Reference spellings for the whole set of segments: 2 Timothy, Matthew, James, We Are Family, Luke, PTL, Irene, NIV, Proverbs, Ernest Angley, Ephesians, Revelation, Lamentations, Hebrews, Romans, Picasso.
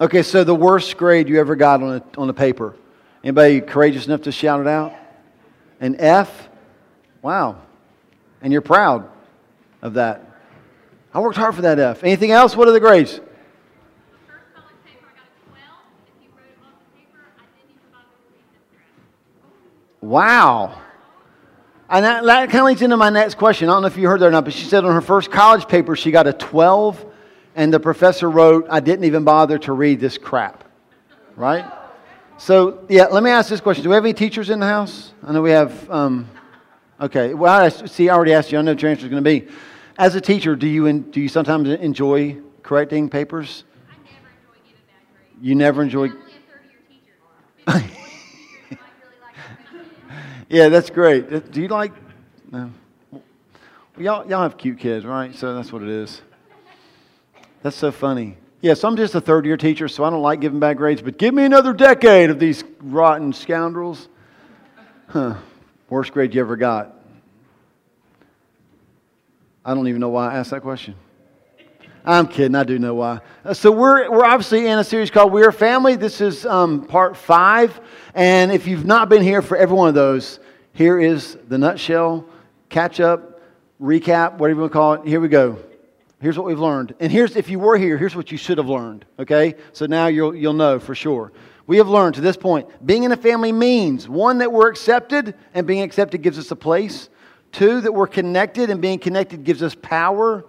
Okay, so the worst grade you ever got on a paper. Anybody courageous enough to shout it out? An F? Wow. And you're proud of that. I worked hard for that F. Anything else? What are the grades? First college paper, I got a 12. If you wrote it on the paper, I didn't even bother to read the grade. Wow. And that kind of leads into my next question. I don't know if you heard that or not, but she said on her first college paper, she got a 12. And the professor wrote, I didn't even bother to read this crap, right? So, yeah, let me ask this question. Do we have any teachers in the house? I know we have, okay. Well, I already asked you. I know what your answer is going to be. As a teacher, do you sometimes enjoy correcting papers? I never enjoy getting a bad grade. You never enjoy? I'm only a 30-year teacher. Yeah, that's great. Do you like, no. Y'all have cute kids, right? So that's what it is. That's so funny. Yeah, so I'm just a third-year teacher, so I don't like giving bad grades, but give me another decade of these rotten scoundrels. Huh. Worst grade you ever got. I don't even know why I asked that question. I'm kidding. I do know why. So we're obviously in a series called We Are Family. This is part 5, and if you've not been here for every one of those, here is the nutshell, catch-up, recap, whatever you want to call it. Here we go. Here's what we've learned. And if you were here, here's what you should have learned, okay? So now you'll know for sure. We have learned to this point, being in a family means, one, that we're accepted, and being accepted gives us a place. 2, that we're connected, and being connected gives us power.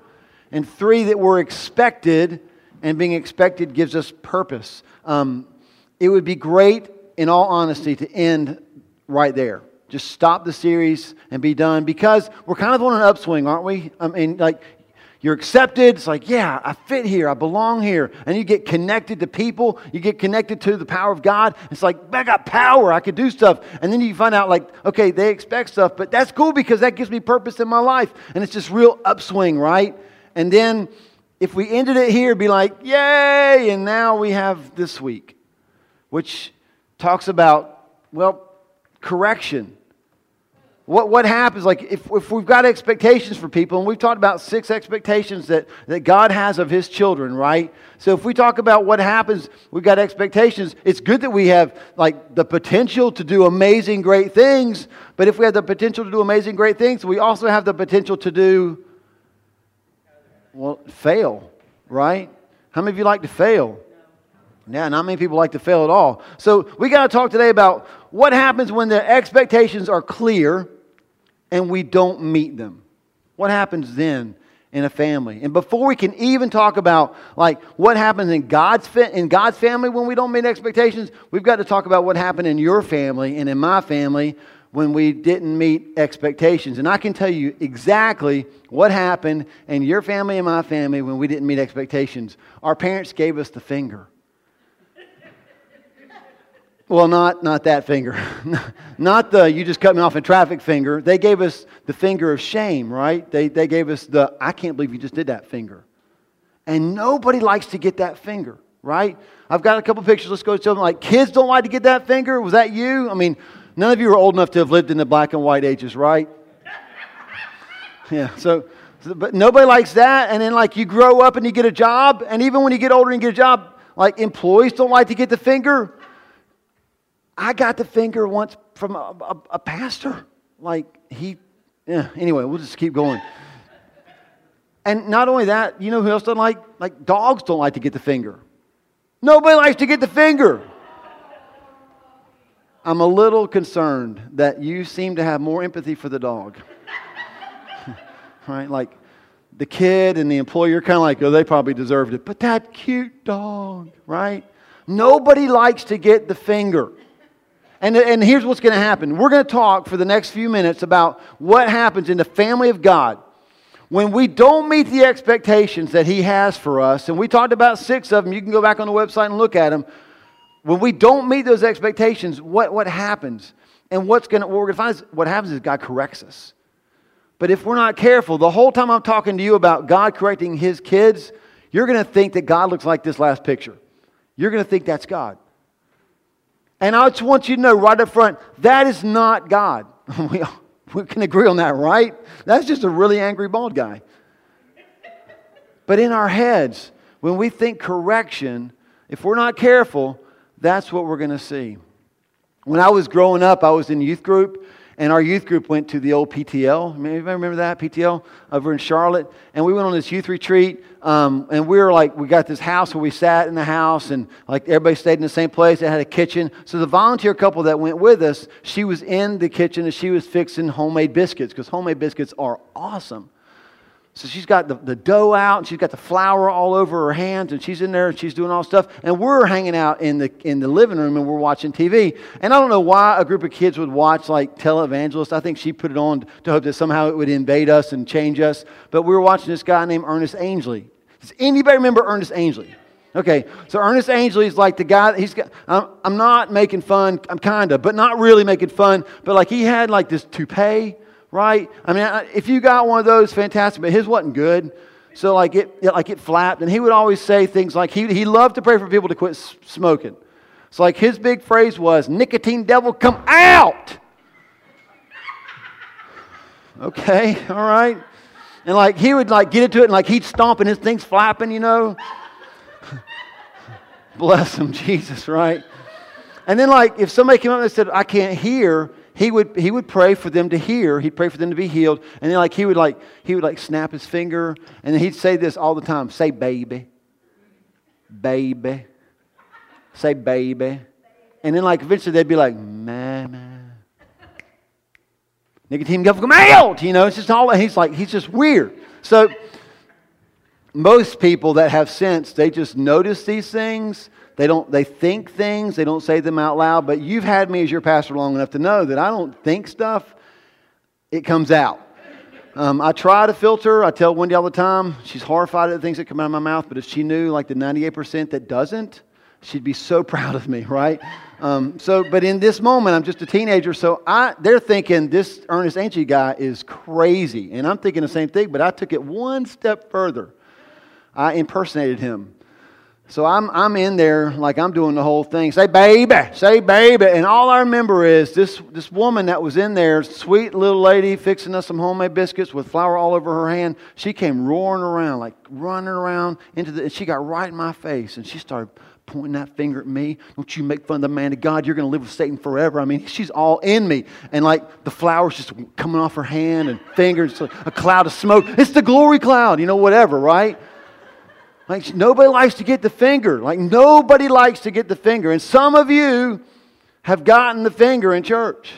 And 3, that we're expected, and being expected gives us purpose. It would be great, in all honesty, to end right there. Just stop the series and be done, because we're kind of on an upswing, aren't we? I mean, like, you're accepted. It's like, yeah, I fit here. I belong here. And you get connected to people. You get connected to the power of God. It's like, I got power. I could do stuff. And then you find out, like, okay, they expect stuff, but that's cool because that gives me purpose in my life. And it's just real upswing, right? And then if we ended it here, it'd be like, yay, and now we have this week, which talks about, well, correction. What happens, like, if we've got expectations for people, and we've talked about 6 expectations that God has of His children, right? So if we talk about what happens, we've got expectations. It's good that we have, like, the potential to do amazing, great things. But if we have the potential to do amazing, great things, we also have the potential to do, well, fail, right? How many of you like to fail? Yeah, not many people like to fail at all. So we got to talk today about what happens when the expectations are clear and we don't meet them. What happens then in a family? And before we can even talk about, like, what happens in God's family when we don't meet expectations, we've got to talk about what happened in your family and in my family when we didn't meet expectations. And I can tell you exactly what happened in your family and my family when we didn't meet expectations. Our parents gave us the finger. Well, not that finger. Not the you just cut me off in traffic finger. They gave us the finger of shame, right? They gave us the I can't believe you just did that finger. And nobody likes to get that finger, right? I've got a couple pictures. Let's go to them. Like, kids don't like to get that finger. Was that you? I mean, none of you are old enough to have lived in the black and white ages, right? Yeah, so but nobody likes that. And then, like, you grow up and you get a job. And even when you get older and get a job, like, employees don't like to get the finger. I got the finger once from a pastor. Like, anyway, we'll just keep going. And not only that, you know who else doesn't like? Like, dogs don't like to get the finger. Nobody likes to get the finger. I'm a little concerned that you seem to have more empathy for the dog. Right? Like, the kid and the employer kind of like, oh, they probably deserved it. But that cute dog, right? Nobody likes to get the finger. And here's what's going to happen. We're going to talk for the next few minutes about what happens in the family of God when we don't meet the expectations that He has for us. And we talked about 6 of them. You can go back on the website and look at them. When we don't meet those expectations, what happens? And what we're going to find is what happens is God corrects us. But if we're not careful, the whole time I'm talking to you about God correcting His kids, you're going to think that God looks like this last picture. You're going to think that's God. And I just want you to know right up front, that is not God. We can agree on that, right? That's just a really angry bald guy. But in our heads, when we think correction, If we're not careful, that's what we're going to see. When I was growing up, I was in youth group, and our youth group went to the old PTL. Anybody remember that, PTL, over in Charlotte? And we went on this youth retreat, and we were like, we got this house where we sat in the house, and like everybody stayed in the same place. It had a kitchen. So the volunteer couple that went with us, she was in the kitchen, and she was fixing homemade biscuits, because homemade biscuits are awesome. So she's got the dough out, and she's got the flour all over her hands, and she's in there, and she's doing all stuff. And we're hanging out in the living room, and we're watching TV. And I don't know why a group of kids would watch, like, televangelists. I think she put it on to hope that somehow it would invade us and change us. But we were watching this guy named Ernest Angley. Does anybody remember Ernest Angley? Okay, so Ernest Angley is like the guy, I'm not making fun, I'm kind of, but not really making fun. But, like, he had, like, this toupee. Right? I mean, if you got one of those, fantastic, but his wasn't good. So it flapped, and he would always say things like, he loved to pray for people to quit smoking. So like his big phrase was, "Nicotine devil, come out!" Okay, all right. And like he would like get into it, and like he'd stomp, and his thing's flapping, you know. Bless him, Jesus, right? And then like if somebody came up and said, "I can't hear," He would pray for them to hear. He'd pray for them to be healed. And then like he would snap his finger, and then he'd say this all the time. Say baby. Baby. Say baby. And then like eventually they'd be like, "Mama." Nicotine devil come out, you know, it's just all he's just weird. So most people that have sense, they just notice these things. They think things, they don't say them out loud, but you've had me as your pastor long enough to know that I don't think stuff, it comes out. I try to filter. I tell Wendy all the time, she's horrified at the things that come out of my mouth, but if she knew like the 98% that doesn't, she'd be so proud of me, right? But in this moment, I'm just a teenager, so they're thinking this Ernest Angley guy is crazy, and I'm thinking the same thing, but I took it one step further. I impersonated him. So I'm in there like I'm doing the whole thing. Say baby, and all I remember is this woman that was in there, sweet little lady, fixing us some homemade biscuits with flour all over her hand. She came roaring around, like running around and she got right in my face, and she started pointing that finger at me. "Don't you make fun of the man of God? You're going to live with Satan forever." I mean, she's all in me, and like the flour's just coming off her hand and fingers, a cloud of smoke. It's the glory cloud, you know, whatever, right? Like, nobody likes to get the finger. Like, nobody likes to get the finger. And some of you have gotten the finger in church.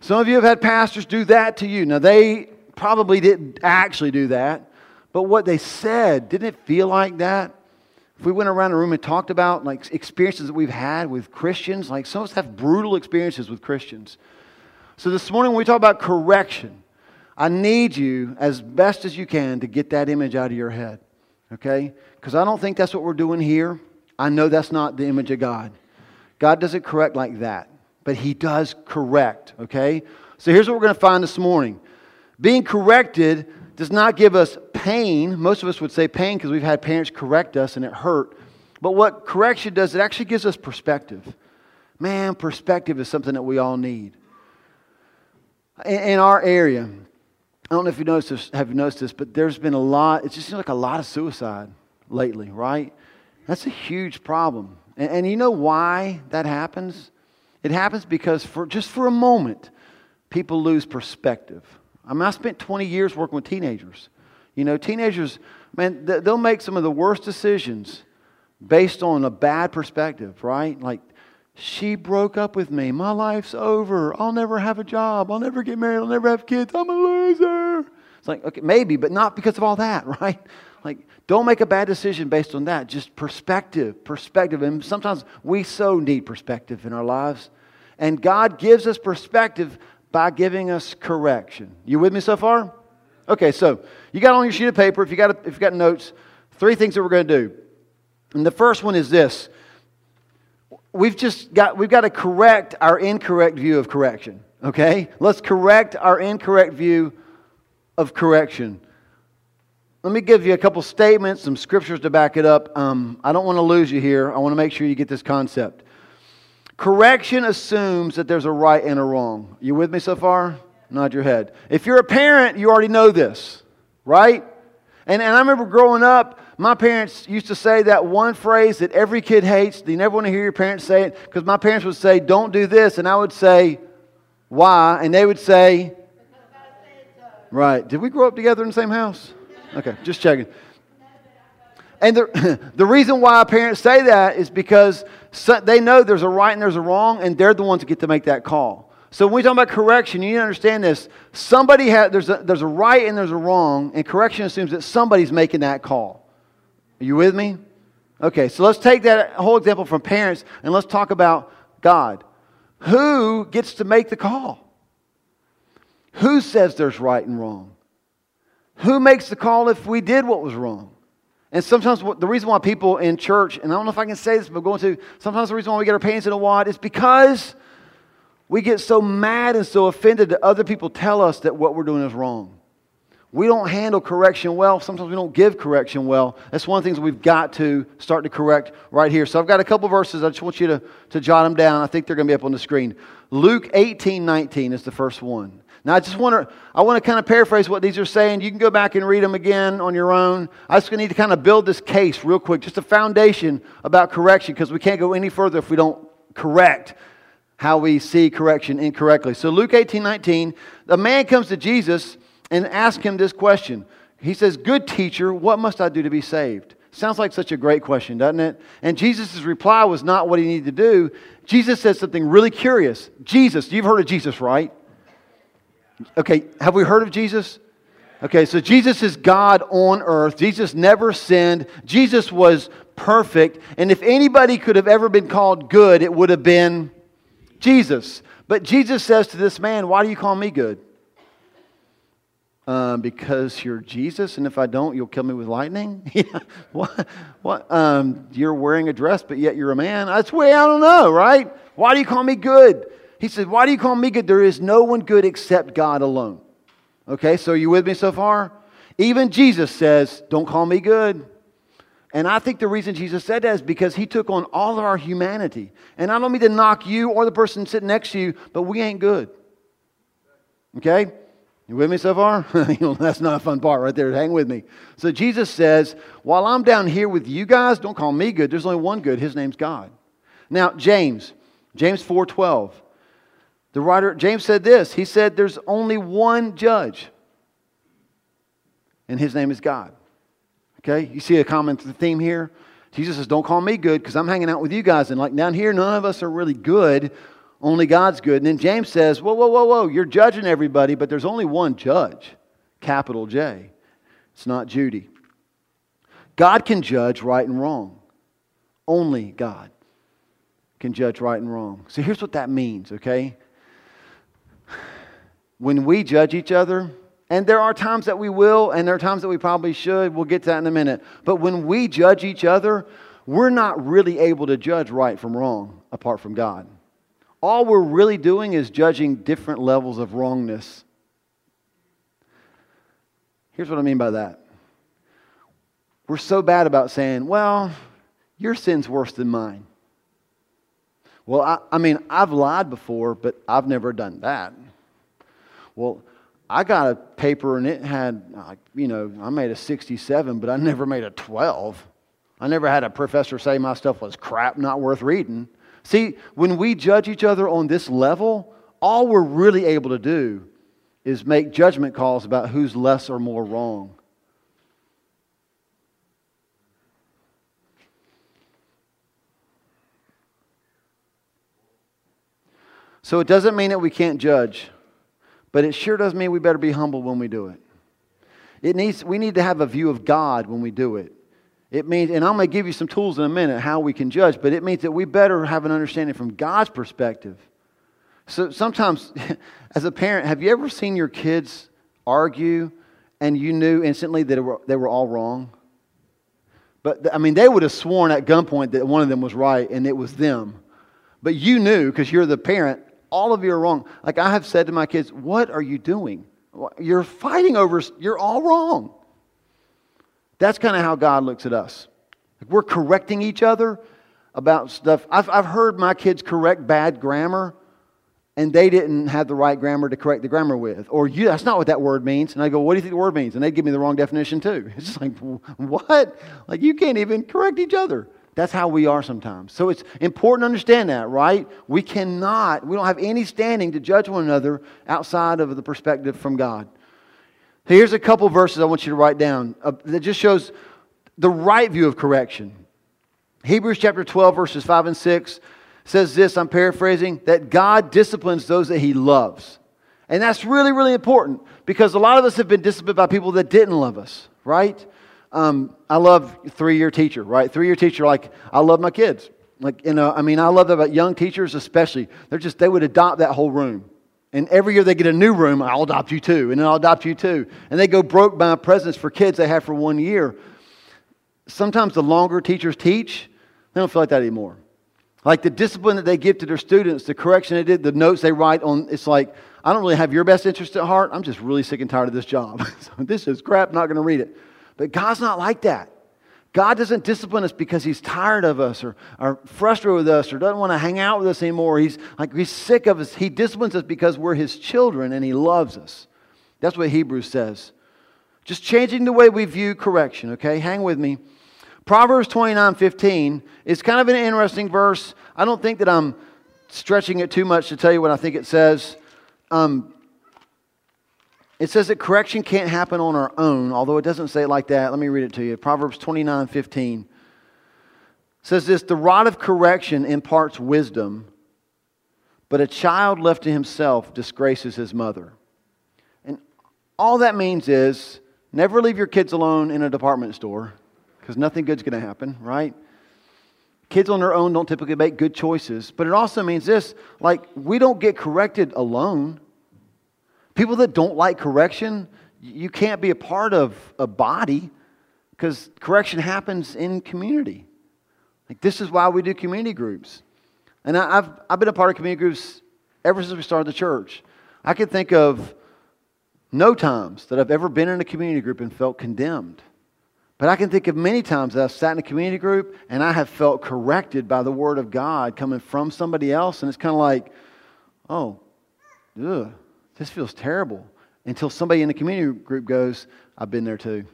Some of you have had pastors do that to you. Now, they probably didn't actually do that. But what they said, didn't it feel like that? If we went around the room and talked about, like, experiences that we've had with Christians, like, some of us have brutal experiences with Christians. So this morning when we talk about correction, I need you, as best as you can, to get that image out of your head. Okay? Because I don't think that's what we're doing here. I know that's not the image of God. God doesn't correct like that. But He does correct. Okay? So here's what we're going to find this morning. Being corrected does not give us pain. Most of us would say pain because we've had parents correct us and it hurt. But what correction does, it actually gives us perspective. Man, perspective is something that we all need. In our area, I don't know if you noticed this, but there's been a lot, it just seems like a lot of suicide lately, right? That's a huge problem. And you know why that happens? It happens because for a moment, people lose perspective. I mean, I spent 20 years working with teenagers. You know, teenagers, man, they'll make some of the worst decisions based on a bad perspective, right? Like, "She broke up with me. My life's over. I'll never have a job. I'll never get married. I'll never have kids. I'm a loser." It's like, okay, maybe, but not because of all that, right? Like, don't make a bad decision based on that. Just perspective. And sometimes we so need perspective in our lives. And God gives us perspective by giving us correction. You with me so far? Okay, so you got on your sheet of paper, if you got notes, three things that we're going to do. And the first one is this. We've got to correct our incorrect view of correction, okay? Let's correct our incorrect view of correction. Let me give you a couple statements, some scriptures to back it up. I don't want to lose you here. I want to make sure you get this concept. Correction assumes that there's a right and a wrong. You with me so far? Nod your head. If you're a parent, you already know this, right? And I remember growing up, My parents used to say that one phrase that every kid hates. You never want to hear your parents say it, because my parents would say, "Don't do this," and I would say, "Why?" And they would say, "Right." Did we grow up together in the same house? Okay, just checking. And the reason why our parents say that is because they know there's a right and there's a wrong, and they're the ones that get to make that call. So when we talk about correction, you need to understand this. There's a right and there's a wrong, and correction assumes that somebody's making that call. Are you with me? Okay, so let's take that whole example from parents, and let's talk about God. Who gets to make the call? Who says there's right and wrong? Who makes the call if we did what was wrong? And sometimes the reason why people in church, and I don't know if I can say this, but sometimes the reason why we get our pants in a wad is because we get so mad and so offended that other people tell us that what we're doing is wrong. We don't handle correction well. Sometimes we don't give correction well. That's one of the things we've got to start to correct right here. So I've got a couple verses. I just want you to jot them down. I think they're going to be up on the screen. Luke 18:19 is the first one. Now, I want to kind of paraphrase what these are saying. You can go back and read them again on your own. I just need to kind of build this case real quick, just a foundation about correction, because we can't go any further if we don't correct how we see correction incorrectly. So Luke 18:19, a man comes to Jesus and asks him this question. He says, "Good teacher, what must I do to be saved?" Sounds like such a great question, doesn't it? And Jesus' reply was not what he needed to do. Jesus said something really curious. Jesus, you've heard of Jesus, right? Okay, have we heard of Jesus? Okay, so Jesus is God on earth. Jesus never sinned. Jesus was perfect. And if anybody could have ever been called good, it would have been Jesus. But Jesus says to this man, "Why do you call me good?" Because you're Jesus, and if I don't, you'll kill me with lightning? Yeah. What? You're wearing a dress, but yet you're a man? That's way, I don't know, right? Why do you call me good? He said, "Why do you call me good? There is no one good except God alone." Okay, so are you with me so far? Even Jesus says, "Don't call me good." And I think the reason Jesus said that is because he took on all of our humanity. And I don't mean to knock you or the person sitting next to you, but we ain't good. Okay? You with me so far? You know, that's not a fun part right there. Hang with me. So Jesus says, while I'm down here with you guys, don't call me good. There's only one good. His name's God. Now, James 4:12. The writer, James, said this. He said, there's only one judge, and his name is God. Okay? You see a common theme here? Jesus says, don't call me good because I'm hanging out with you guys. And like down here, none of us are really good. Only God's good. And then James says, whoa. You're judging everybody, but there's only one judge, capital J. It's not Judy. God can judge right and wrong. Only God can judge right and wrong. So here's what that means, okay? When we judge each other, and there are times that we will, and there are times that we probably should. We'll get to that in a minute. But when we judge each other, we're not really able to judge right from wrong apart from God. All we're really doing is judging different levels of wrongness. Here's what I mean by that. We're so bad about saying, well, your sin's worse than mine. Well, I mean, I've lied before, but I've never done that. Well, I got a paper and it had, I made a 67, but I never made a 12. I never had a professor say my stuff was crap, not worth reading. See, when we judge each other on this level, all we're really able to do is make judgment calls about who's less or more wrong. So it doesn't mean that we can't judge. But it sure does mean we better be humble when we do it. We need to have a view of God when we do it. It means, and I'm going to give you some tools in a minute how we can judge, but it means that we better have an understanding from God's perspective. So sometimes, as a parent, have you ever seen your kids argue and you knew instantly that they were all wrong? But, I mean, they would have sworn at gunpoint that one of them was right and it was them. But you knew, because you're the parent, all of you are wrong. Like I have said to my kids, what are you doing? You're fighting over, you're all wrong. That's kind of how God looks at us. We're correcting each other about stuff. I've heard my kids correct bad grammar and they didn't have the right grammar to correct the grammar with. Or, you, that's not what that word means. And I go, what do you think the word means? And they give me the wrong definition too. It's just like, what? Like, you can't even correct each other. That's how we are sometimes. So it's important to understand that, right? We don't have any standing to judge one another outside of the perspective from God. Here's a couple verses I want you to write down that just shows the right view of correction. Hebrews chapter 12, verses 5 and 6 says this, I'm paraphrasing, that God disciplines those that He loves. And that's really, really important because a lot of us have been disciplined by people that didn't love us, right? I love three-year teacher, right? Three-year teacher, like, I love my kids. Like, you know, I mean, I love that about young teachers especially. They would adopt that whole room. And every year they get a new room, I'll adopt you too, and then I'll adopt you too. And they go broke by presents for kids they had for 1 year. Sometimes the longer teachers teach, they don't feel like that anymore. Like the discipline that they give to their students, the correction they did, the notes they write on, it's like, I don't really have your best interest at heart. I'm just really sick and tired of this job. So this is crap, not going to read it. But God's not like that. God doesn't discipline us because He's tired of us or frustrated with us or doesn't want to hang out with us anymore. He's sick of us. He disciplines us because we're His children and He loves us. That's what Hebrews says. Just changing the way we view correction, okay? Hang with me. Proverbs 29:15 is kind of an interesting verse. I don't think that I'm stretching it too much to tell you what I think it says. It says that correction can't happen on our own, although it doesn't say it like that. Let me read it to you. Proverbs 29:15 says this, the rod of correction imparts wisdom, but a child left to himself disgraces his mother. And all that means is never leave your kids alone in a department store. Because nothing good's going to happen, right? Kids on their own don't typically make good choices. But it also means this, like, we don't get corrected alone. People that don't like correction, you can't be a part of a body because correction happens in community. Like, this is why we do community groups. And I've been a part of community groups ever since we started the church. I can think of no times that I've ever been in a community group and felt condemned. But I can think of many times that I've sat in a community group and I have felt corrected by the Word of God coming from somebody else. And it's kind of like, oh, ugh, this feels terrible. Until somebody in the community group goes, I've been there too.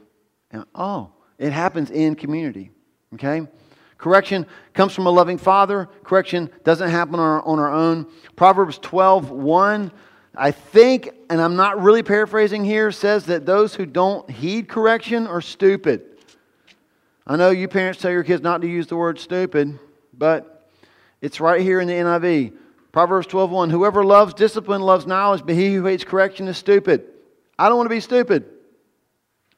And oh, it happens in community, okay? Correction comes from a loving Father. Correction doesn't happen on our own. Proverbs 12:1, I think, and I'm not really paraphrasing here, says that those who don't heed correction are stupid. I know you parents tell your kids not to use the word stupid, but it's right here in the NIV. Proverbs 12:1, whoever loves discipline loves knowledge, but he who hates correction is stupid. I don't want to be stupid,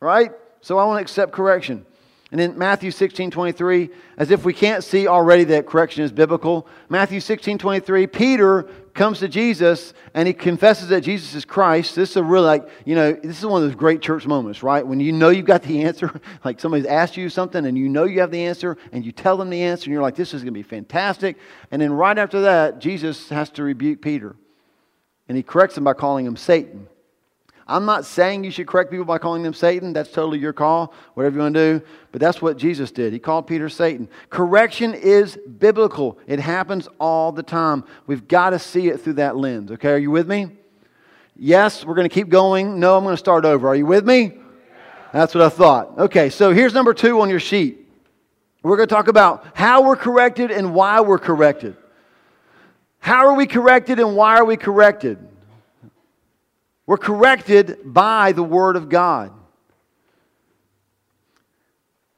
right? So I want to accept correction. And in Matthew 16:23, as if we can't see already that correction is biblical, Matthew 16:23, Peter comes to Jesus and he confesses that Jesus is Christ. This is a really, like, you know, this is one of those great church moments, right? When you know you've got the answer, like somebody's asked you something and you know you have the answer and you tell them the answer and you're like, this is going to be fantastic. And then right after that, Jesus has to rebuke Peter and he corrects him by calling him Satan. I'm not saying you should correct people by calling them Satan. That's totally your call, whatever you want to do. But that's what Jesus did. He called Peter Satan. Correction is biblical. It happens all the time. We've got to see it through that lens. Okay, are you with me? Yes, we're going to keep going. No, I'm going to start over. Are you with me? That's what I thought. Okay, so here's number 2 on your sheet. We're going to talk about how we're corrected and why we're corrected. How are we corrected and why are we corrected? We're corrected by the Word of God.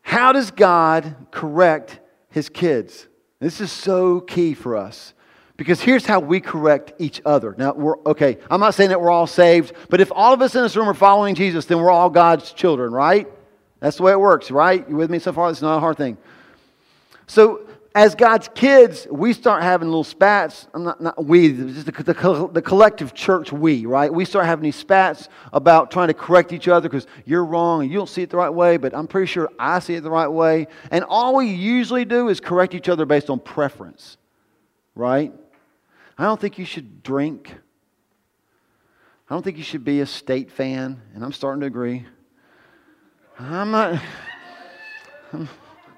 How does God correct His kids? This is so key for us because here's how we correct each other. Now, I'm not saying that we're all saved, but if all of us in this room are following Jesus, then we're all God's children, right? That's the way it works, right? You with me so far? It's not a hard thing. So, as God's kids, we start having little spats. The collective church we, right? We start having these spats about trying to correct each other because you're wrong and you don't see it the right way, but I'm pretty sure I see it the right way. And all we usually do is correct each other based on preference, right? I don't think you should drink. I don't think you should be a state fan, and I'm starting to agree. I'm not...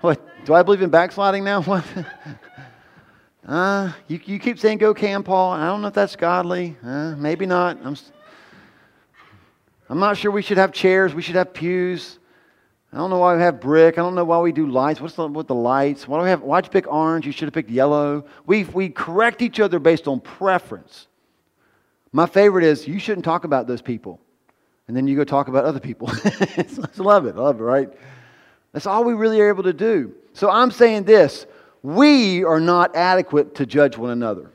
What? Do I believe in backsliding now? What? You keep saying go camp, Paul. I don't know if that's godly. Maybe not. I'm not sure we should have chairs. We should have pews. I don't know why we have brick. I don't know why we do lights. What's with the lights? Why do we have? Why'd you pick orange? You should have picked yellow. We correct each other based on preference. My favorite is you shouldn't talk about those people, and then you go talk about other people. I love it. I love it. Right? That's all we really are able to do. So I'm saying this. We are not adequate to judge one another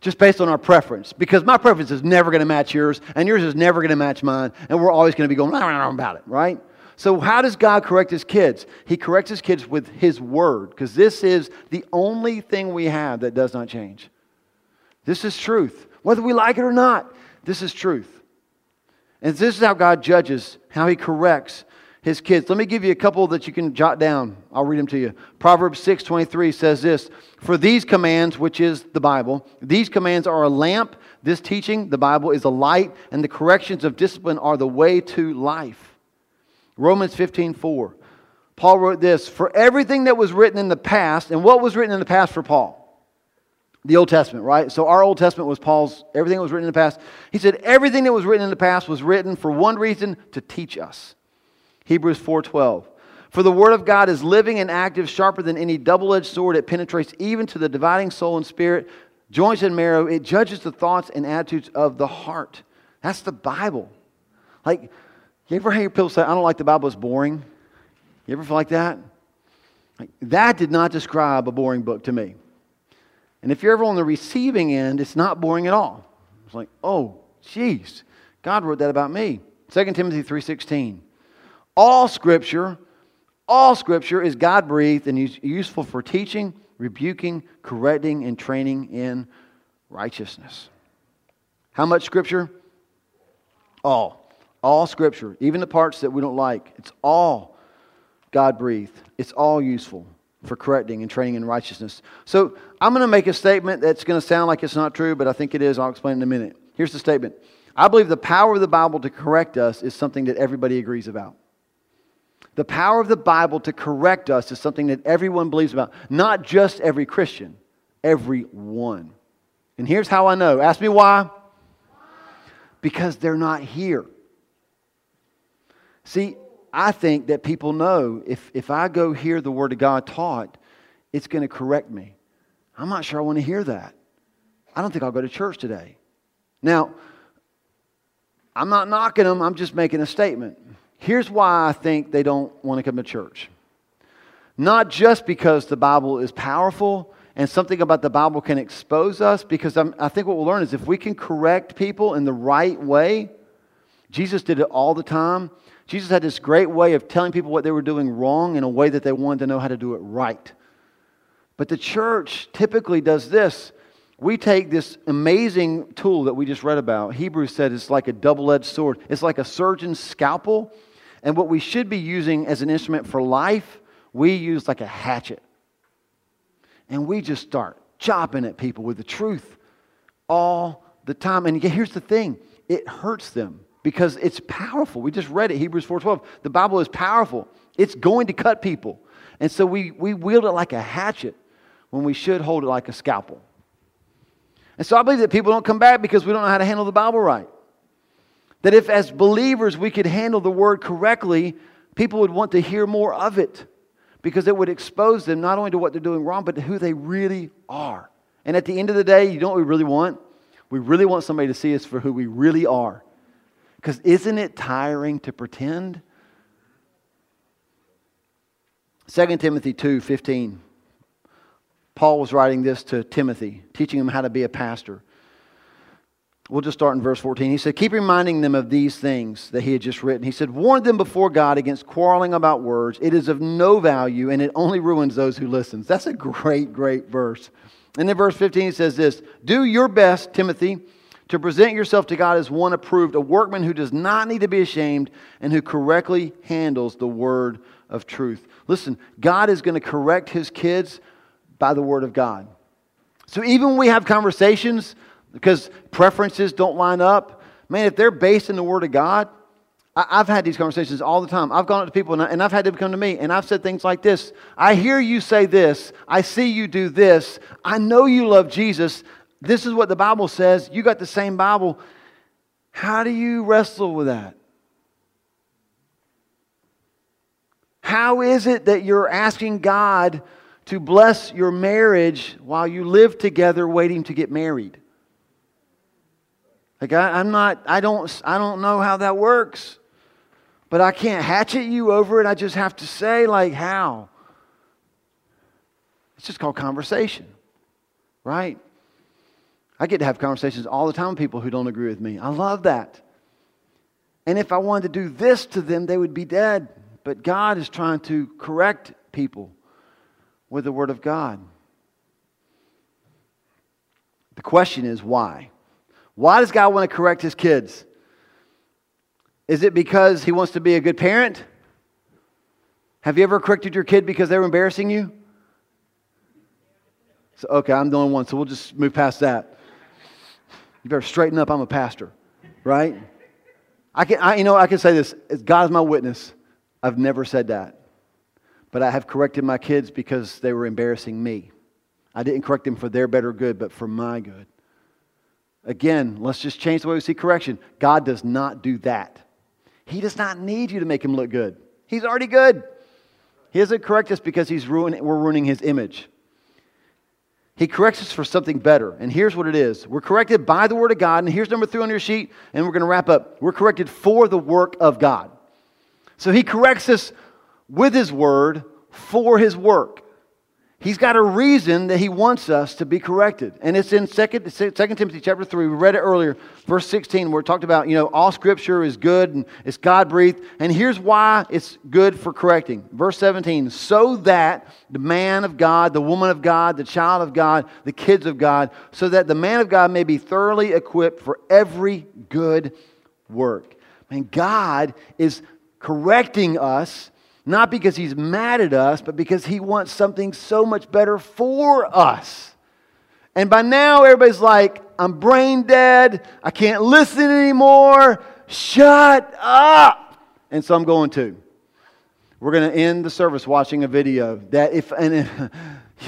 just based on our preference, because my preference is never going to match yours, and yours is never going to match mine, and we're always going to be going about it, right? So how does God correct His kids? He corrects His kids with His Word, because this is the only thing we have that does not change. This is truth. Whether we like it or not, this is truth. And this is how God judges, how He corrects His kids. Let me give you a couple that you can jot down. I'll read them to you. Proverbs 6:23 says this, "For these commands," which is the Bible, "these commands are a lamp." This teaching, the Bible, is a light, and the corrections of discipline are the way to life. Romans 15:4. Paul wrote this, "For everything that was written in the past," and what was written in the past for Paul? The Old Testament, right? So our Old Testament was Paul's, everything that was written in the past. He said, everything that was written in the past was written for one reason, to teach us. Hebrews 4:12, "For the word of God is living and active, sharper than any double-edged sword. It penetrates even to the dividing soul and spirit, joints and marrow. It judges the thoughts and attitudes of the heart." That's the Bible. Like, you ever hear people say, "I don't like the Bible, it's boring"? You ever feel like that? Like, that did not describe a boring book to me. And if you're ever on the receiving end, it's not boring at all. It's like, oh, geez, God wrote that about me. 2 Timothy 3:16. All Scripture is God-breathed and useful for teaching, rebuking, correcting, and training in righteousness. How much Scripture? All. All Scripture, even the parts that we don't like. It's all God-breathed. It's all useful for correcting and training in righteousness. So I'm going to make a statement that's going to sound like it's not true, but I think it is. I'll explain in a minute. Here's the statement. I believe the power of the Bible to correct us is something that everybody agrees about. The power of the Bible to correct us is something that everyone believes about. Not just every Christian, everyone. And here's how I know. Ask me why. Because they're not here. See, I think that people know if I go hear the Word of God taught, it's going to correct me. I'm not sure I want to hear that. I don't think I'll go to church today. Now, I'm not knocking them. I'm just making a statement. Here's why I think they don't want to come to church. Not just because the Bible is powerful and something about the Bible can expose us, because I think what we'll learn is if we can correct people in the right way, Jesus did it all the time. Jesus had this great way of telling people what they were doing wrong in a way that they wanted to know how to do it right. But the church typically does this. We take this amazing tool that we just read about. Hebrews said it's like a double-edged sword. It's like a surgeon's scalpel. And what we should be using as an instrument for life, we use like a hatchet. And we just start chopping at people with the truth all the time. And here's the thing. It hurts them because it's powerful. We just read it, Hebrews 4:12. The Bible is powerful. It's going to cut people. And so we wield it like a hatchet when we should hold it like a scalpel. And so I believe that people don't come back because we don't know how to handle the Bible right. That if as believers we could handle the Word correctly, people would want to hear more of it. Because it would expose them not only to what they're doing wrong, but to who they really are. And at the end of the day, you know what we really want? We really want somebody to see us for who we really are. Because isn't it tiring to pretend? 2 Timothy 2:15. Paul was writing this to Timothy, teaching him how to be a pastor. We'll just start in verse 14. He said, "Keep reminding them of these things that he had just written." He said, "Warn them before God against quarreling about words. It is of no value, and it only ruins those who listen." That's a great, great verse. And then verse 15, he says this, "Do your best, Timothy, to present yourself to God as one approved, a workman who does not need to be ashamed, and who correctly handles the word of truth." Listen, God is going to correct His kids by the Word of God. So even when we have conversations because preferences don't line up, man, if they're based in the Word of God, I've had these conversations all the time. I've gone up to people, and I've had them come to me, and I've said things like this. I hear you say this. I see you do this. I know you love Jesus. This is what the Bible says. You got the same Bible. How do you wrestle with that? How is it that you're asking God to bless your marriage while you live together waiting to get married? Like, I don't know how that works. But I can't hatchet you over it. I just have to say, like, how? It's just called conversation, right? I get to have conversations all the time with people who don't agree with me. I love that. And if I wanted to do this to them, they would be dead. But God is trying to correct people with the Word of God. The question is, why? Why does God want to correct His kids? Is it because He wants to be a good parent? Have you ever corrected your kid because they were embarrassing you? So, okay, I'm the only one, so we'll just move past that. You better straighten up. I'm a pastor, right? I can say this. God is my witness. I've never said that. But I have corrected my kids because they were embarrassing me. I didn't correct them for their better good, but for my good. Again, let's just change the way we see correction. God does not do that. He does not need you to make Him look good. He's already good. He doesn't correct us because we're ruining His image. He corrects us for something better. And here's what it is. We're corrected by the Word of God. And here's number 3 on your sheet. And we're going to wrap up. We're corrected for the work of God. So He corrects us with His Word for His work. He's got a reason that He wants us to be corrected. And it's in 2 Timothy chapter 3. We read it earlier, verse 16, where it talked about, all Scripture is good and it's God-breathed. And here's why it's good for correcting. Verse 17, so that the man of God, the woman of God, the child of God, the kids of God, so that the man of God may be thoroughly equipped for every good work. Man, God is correcting us, not because He's mad at us, but because He wants something so much better for us. And by now, everybody's like, I'm brain dead. I can't listen anymore. Shut up. And so I'm going to. We're going to end the service watching a video that if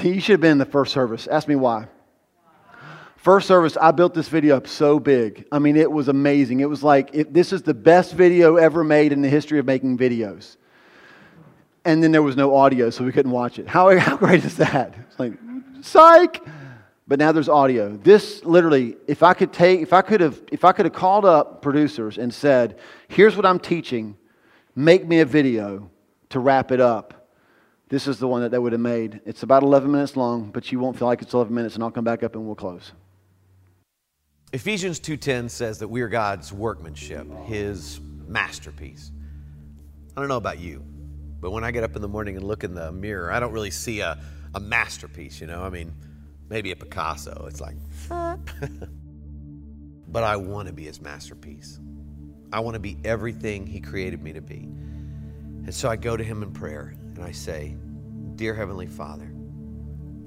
you should have been in the first service. Ask me why. First service, I built this video up so big. I mean, it was amazing. It was like, this is the best video ever made in the history of making videos. And then there was no audio, so we couldn't watch it. How great is that? It's like, psych! But now there's audio. This literally, if I could have called up producers and said, here's what I'm teaching, make me a video to wrap it up. This is the one that they would have made. It's about 11 minutes long, but you won't feel like it's 11 minutes, and I'll come back up and we'll close. Ephesians 2:10 says that we are God's workmanship, His masterpiece. I don't know about you, but when I get up in the morning and look in the mirror, I don't really see a masterpiece, I mean, maybe a Picasso. It's like, but I want to be His masterpiece. I want to be everything He created me to be. And so I go to Him in prayer and I say, Dear Heavenly Father,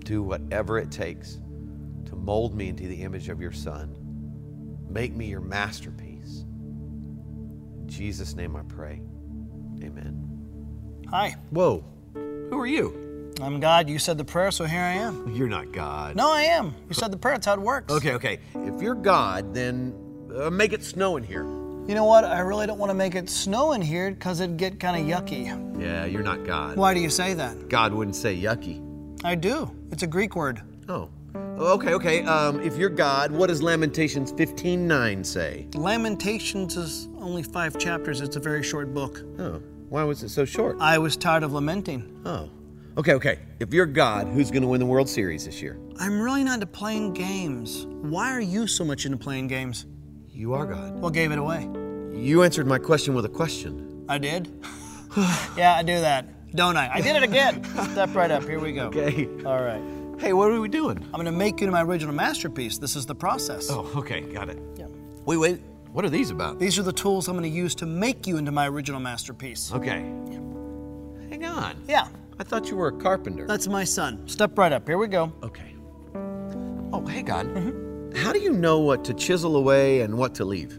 do whatever it takes to mold me into the image of Your Son. Make me Your masterpiece. In Jesus' name I pray, amen. Hi. Whoa. Who are you? I'm God. You said the prayer, so here I am. You're not God. No, I am. You said the prayer. That's how it works. Okay. If you're God, then make it snow in here. You know what? I really don't want to make it snow in here because it'd get kind of yucky. Yeah, you're not God. Why do you say that? God wouldn't say yucky. I do. It's a Greek word. Oh. Okay. If you're God, what does Lamentations 15:9 say? Lamentations is only 5 chapters. It's a very short book. Oh. Why was it so short? I was tired of lamenting. Oh. Okay. If you're God, who's going to win the World Series this year? I'm really not into playing games. Why are you so much into playing games? You are God. What gave it away? You answered my question with a question. I did? Yeah, I do that, don't I? I did it again. Step right up. Here we go. Okay. All right. Hey, what are we doing? I'm going to make you into my original masterpiece. This is the process. Oh, okay. Got it. Yeah. Wait. What are these about? These are the tools I'm going to use to make you into my original masterpiece. Okay. Yeah. Hang on. Yeah. I thought you were a carpenter. That's my son. Step right up. Here we go. Okay. Oh, hey, God. Mm-hmm. How do you know what to chisel away and what to leave?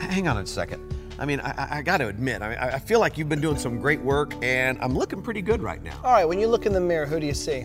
Hang on a second. I mean, I got to admit, I feel like you've been doing some great work and I'm looking pretty good right now. All right, when you look in the mirror, who do you see?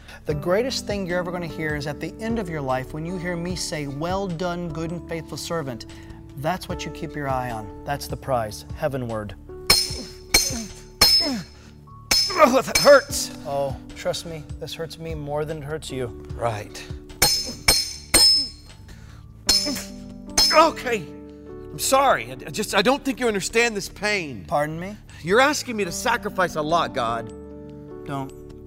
The greatest thing you're ever going to hear is at the end of your life when you hear me say, "Well done, good and faithful servant." That's what you keep your eye on. That's the prize, heavenward. Oh, that hurts. Oh, trust me, this hurts me more than it hurts you. Right. Okay. I'm sorry. I don't think you understand this pain. Pardon me? You're asking me to sacrifice a lot, God. Don't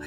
I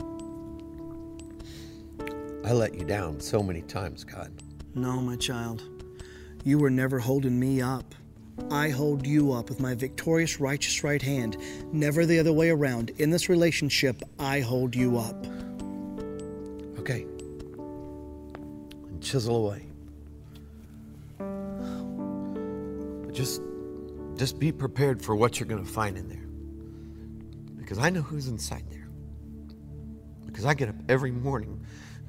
I let you down so many times, God. No, my child. You were never holding me up. I hold you up with my victorious, righteous right hand, never the other way around. In this relationship, I hold you up. Okay. And chisel away. But just be prepared for what you're going to find in there. Because I know who's inside there. Because I get up every morning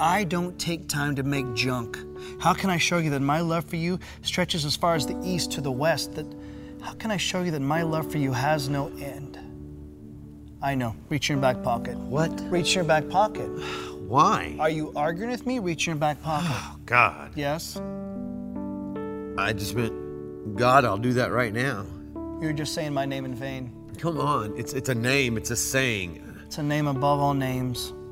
I don't take time to make junk. How can I show you that my love for you stretches as far as the east to the west? How can I show you that my love for you has no end? I know. Reach in your back pocket. What? Reach in your back pocket. Why? Are you arguing with me? Reach in your back pocket. Oh, God. Yes? I just meant, God, I'll do that right now. You're just saying my name in vain. Come on. It's a name. It's a saying. It's a name above all names.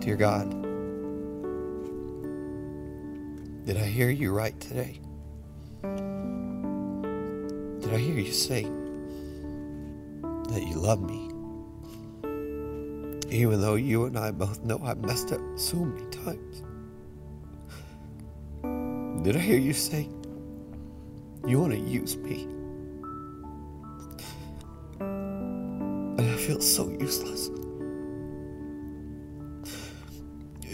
Dear God, did I hear you right today? Did I hear you say that you love me? Even though you and I both know I messed up so many times. Did I hear you say you want to use me? And I feel so useless.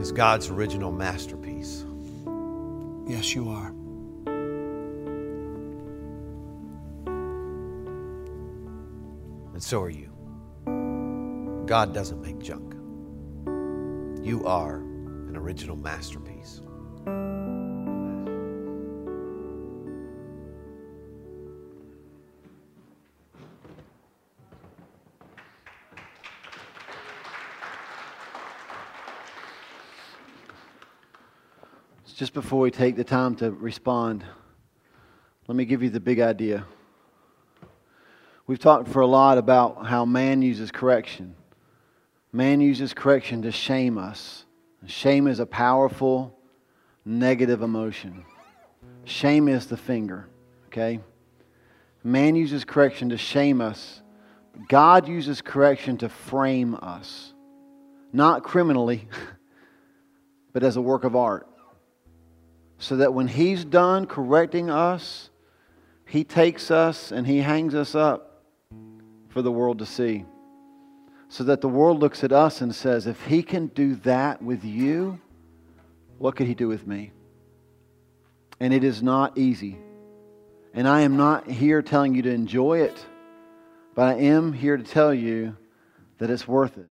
is God's original masterpiece. Yes, you are. And so are you. God doesn't make junk. You are an original masterpiece. Just before we take the time to respond, let me give you the big idea. We've talked for a lot about how man uses correction. Man uses correction to shame us. Shame is a powerful negative emotion. Shame is the finger, okay? Man uses correction to shame us. God uses correction to frame us. Not criminally, but as a work of art. So that when He's done correcting us, He takes us and He hangs us up for the world to see. So that the world looks at us and says, if He can do that with you, what could He do with me? And it is not easy. And I am not here telling you to enjoy it, but I am here to tell you that it's worth it.